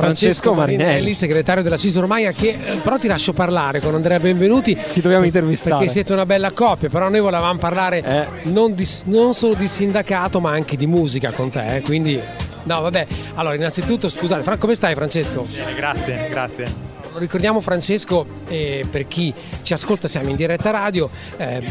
Francesco Marinelli, segretario della CISL Romagna, che però ti lascio parlare con Andrea Benvenuti. Ti dobbiamo intervistare perché siete una bella coppia, però noi volevamo parlare non solo di sindacato ma anche di musica con te, quindi no, vabbè. Allora, innanzitutto scusate, come stai Francesco? Bene, grazie. Ricordiamo Francesco, per chi ci ascolta, siamo in diretta radio,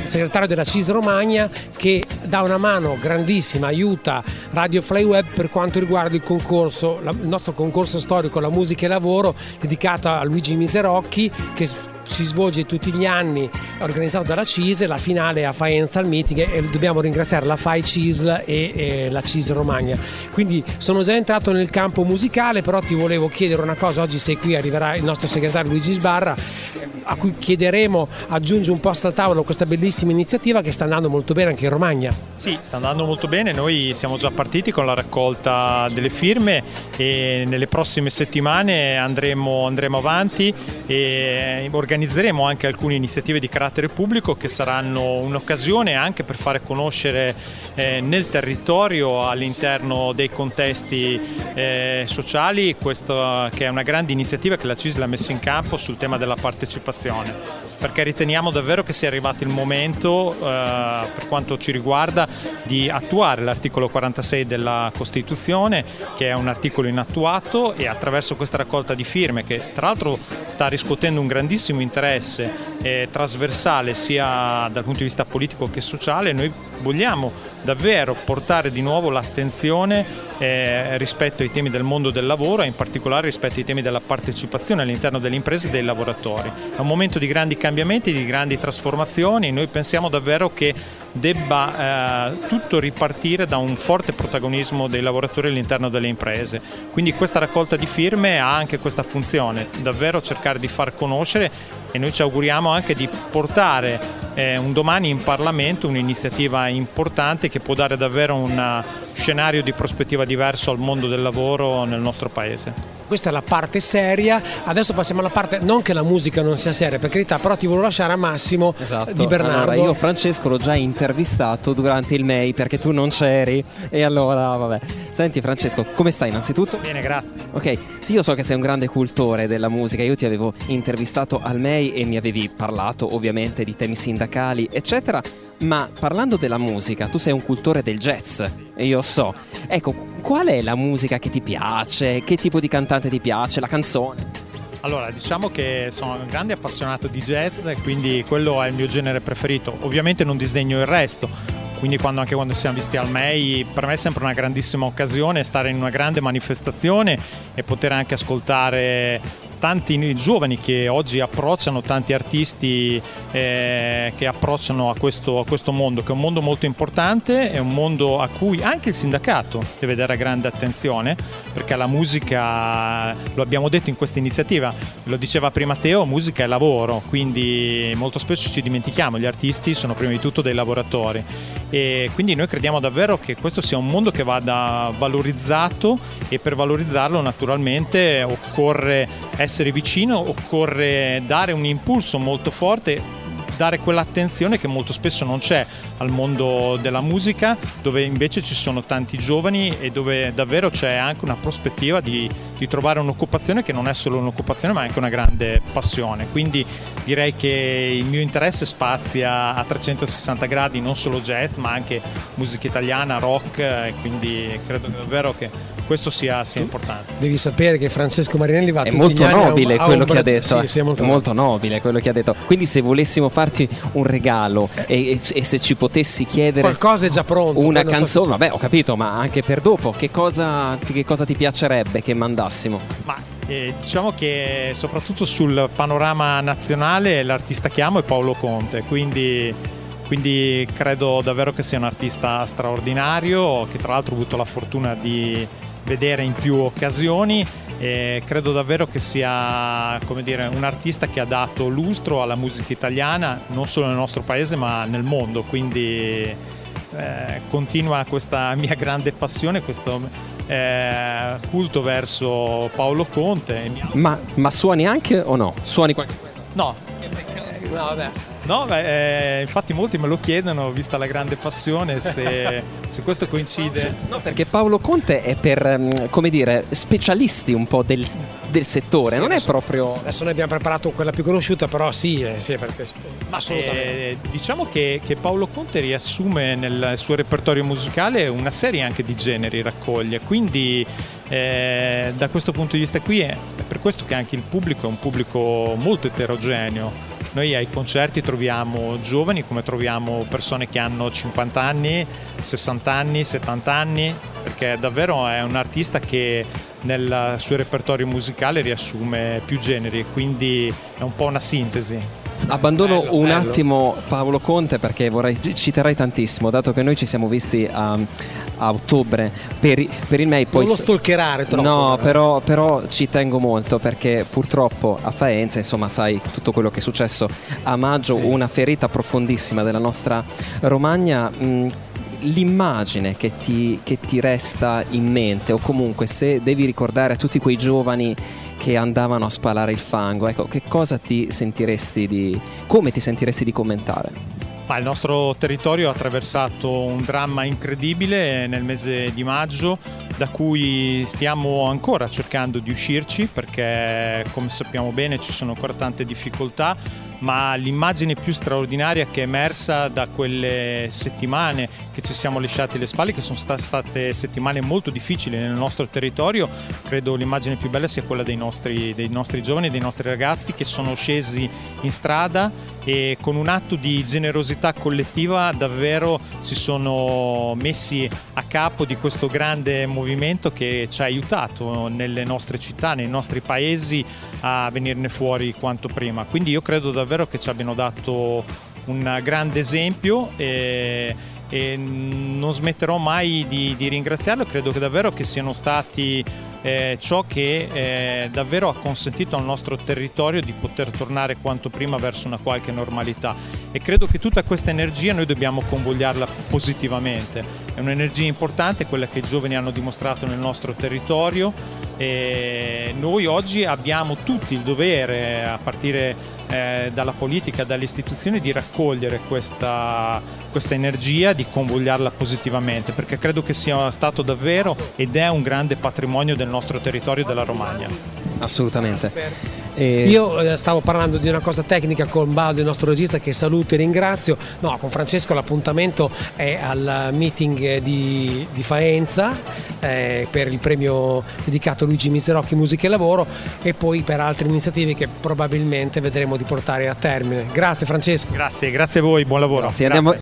segretario della CISL Romagna, che dà una mano grandissima, aiuta Radio Flyweb per quanto riguarda il concorso, il nostro concorso storico La Musica e Lavoro, dedicato a Luigi Miserocchi, che si svolge tutti gli anni, organizzato dalla CISL. La finale a Faenza al Meeting, e dobbiamo ringraziare la Fai CISL e la CISL Romagna. Quindi sono già entrato nel campo musicale, però ti volevo chiedere una cosa. Oggi sei qui, arriverà il nostro segretario Luigi Sbarra, a cui chiederemo aggiunge un posto al tavolo questa bellissima iniziativa che sta andando molto bene anche in Romagna. Sì, sta andando molto bene, noi siamo già partiti con la raccolta delle firme e nelle prossime settimane andremo avanti e organizzeremo anche alcune iniziative di carattere pubblico che saranno un'occasione anche per fare conoscere nel territorio, all'interno dei contesti sociali, questa che è una grande iniziativa che la CISL ha messo in campo sul tema della partecipazione, perché riteniamo davvero che sia arrivato il momento, per quanto ci riguarda, di attuare l'articolo 46 della Costituzione, che è un articolo inattuato, e attraverso questa raccolta di firme, che tra l'altro sta riscuotendo un grandissimo interesse trasversale sia dal punto di vista politico che sociale, noi vogliamo davvero portare di nuovo l'attenzione rispetto ai temi del mondo del lavoro e in particolare rispetto ai temi della partecipazione all'interno delle imprese e dei lavoratori. È un momento di grandi cambiamenti, di grandi trasformazioni, e noi pensiamo davvero che debba tutto ripartire da un forte protagonismo dei lavoratori all'interno delle imprese. Quindi questa raccolta di firme ha anche questa funzione, davvero cercare di far conoscere, e noi ci auguriamo anche di portare un domani in Parlamento un'iniziativa importante che può dare davvero un scenario di prospettiva diverso al mondo del lavoro nel nostro paese. Questa è la parte seria, adesso passiamo alla parte, non che la musica non sia seria per carità, però ti volevo lasciare a Massimo Di Bernardo. Allora, io Francesco l'ho già intervistato durante il MEI perché tu non c'eri, e allora vabbè. Senti Francesco, come stai innanzitutto? Bene, grazie. Ok, sì, io so che sei un grande cultore della musica, io ti avevo intervistato al MEI e mi avevi parlato ovviamente di temi sindacali eccetera, ma parlando della musica, tu sei un cultore del jazz, e io so, ecco, qual è la musica che ti piace, che tipo di cantante ti piace, la canzone? Allora, diciamo che sono un grande appassionato di jazz, quindi quello è il mio genere preferito. Ovviamente non disdegno il resto, quindi anche quando siamo visti al MEI, per me è sempre una grandissima occasione stare in una grande manifestazione e poter anche ascoltare tanti giovani che oggi approcciano, tanti artisti che approcciano a questo mondo, che è un mondo molto importante, è un mondo a cui anche il sindacato deve dare grande attenzione, perché la musica, lo abbiamo detto in questa iniziativa, lo diceva prima Teo, musica è lavoro, quindi molto spesso ci dimentichiamo, gli artisti sono prima di tutto dei lavoratori, e quindi noi crediamo davvero che questo sia un mondo che vada valorizzato, e per valorizzarlo naturalmente occorre essere vicino, occorre dare un impulso molto forte, dare quell'attenzione che molto spesso non c'è al mondo della musica, dove invece ci sono tanti giovani e dove davvero c'è anche una prospettiva di trovare un'occupazione che non è solo un'occupazione ma anche una grande passione. Quindi direi che il mio interesse spazia a 360 gradi, non solo jazz ma anche musica italiana, rock, e quindi credo davvero che questo sia importante. Devi sapere che Francesco Marinelli va tutti gli anni a quello che ha detto. Sì, molto nobile quello che ha detto. Quindi se volessimo farti un regalo e se ci potessi chiedere qualcosa è già pronto, una canzone, vabbè, ho capito, ma anche per dopo, che cosa ti piacerebbe che mandassimo? Diciamo che soprattutto sul panorama nazionale l'artista che amo è Paolo Conte, quindi credo davvero che sia un artista straordinario, che tra l'altro ho avuto la fortuna di vedere in più occasioni, e credo davvero che sia, un artista che ha dato lustro alla musica italiana non solo nel nostro paese ma nel mondo, quindi continua questa mia grande passione, questo culto verso Paolo Conte. Ma suoni anche o no? Suoni qualche... No, vabbè. No, beh, infatti molti me lo chiedono, vista la grande passione, se questo coincide. No, perché Paolo Conte è per, come dire, specialisti un po' del settore, sì, non adesso, è proprio... Adesso noi abbiamo preparato quella più conosciuta, però sì perché... Ma assolutamente. Diciamo che Paolo Conte riassume nel suo repertorio musicale una serie anche di generi raccoglie, quindi... da questo punto di vista qui è per questo che anche il pubblico è un pubblico molto eterogeneo. Noi ai concerti troviamo giovani come troviamo persone che hanno 50 anni, 60 anni, 70 anni, perché davvero è un artista che nel suo repertorio musicale riassume più generi, quindi è un po' una sintesi. Abbandono bello. Attimo Paolo Conte, perché citerei tantissimo, dato che noi ci siamo visti a ottobre per il MEI. Poi non lo stalkerare troppo. No, però ci tengo molto, perché purtroppo a Faenza, insomma, sai tutto quello che è successo a maggio, sì, una ferita profondissima della nostra Romagna. L'immagine che ti resta in mente, o comunque se devi ricordare a tutti quei giovani che andavano a spalare il fango, ecco, che cosa come ti sentiresti di commentare? Ma il nostro territorio ha attraversato un dramma incredibile nel mese di maggio, da cui stiamo ancora cercando di uscirci, perché come sappiamo bene ci sono ancora tante difficoltà, ma l'immagine più straordinaria che è emersa da quelle settimane che ci siamo lasciati alle spalle, che sono state settimane molto difficili nel nostro territorio, credo l'immagine più bella sia quella dei nostri giovani, dei nostri ragazzi che sono scesi in strada e con un atto di generosità collettiva davvero si sono messi a capo di questo grande movimento che ci ha aiutato nelle nostre città, nei nostri paesi a venirne fuori quanto prima. Quindi io credo davvero che ci abbiano dato un grande esempio e non smetterò mai di ringraziarlo. Credo che davvero che siano stati ciò che davvero ha consentito al nostro territorio di poter tornare quanto prima verso una qualche normalità, e credo che tutta questa energia noi dobbiamo convogliarla positivamente. È un'energia importante quella che i giovani hanno dimostrato nel nostro territorio, e noi oggi abbiamo tutti il dovere, a partire dalla politica, dalle istituzioni, di raccogliere questa energia, di convogliarla positivamente, perché credo che sia stato davvero ed è un grande patrimonio del nostro territorio, della Romagna. Assolutamente. Io stavo parlando di una cosa tecnica con Baldo, il nostro regista, che saluto e ringrazio. No, con Francesco l'appuntamento è al meeting di Faenza per il premio dedicato a Luigi Miserocchi, Musica e Lavoro, e poi per altre iniziative che probabilmente vedremo di portare a termine. Grazie Francesco. Grazie a voi, buon lavoro. Grazie.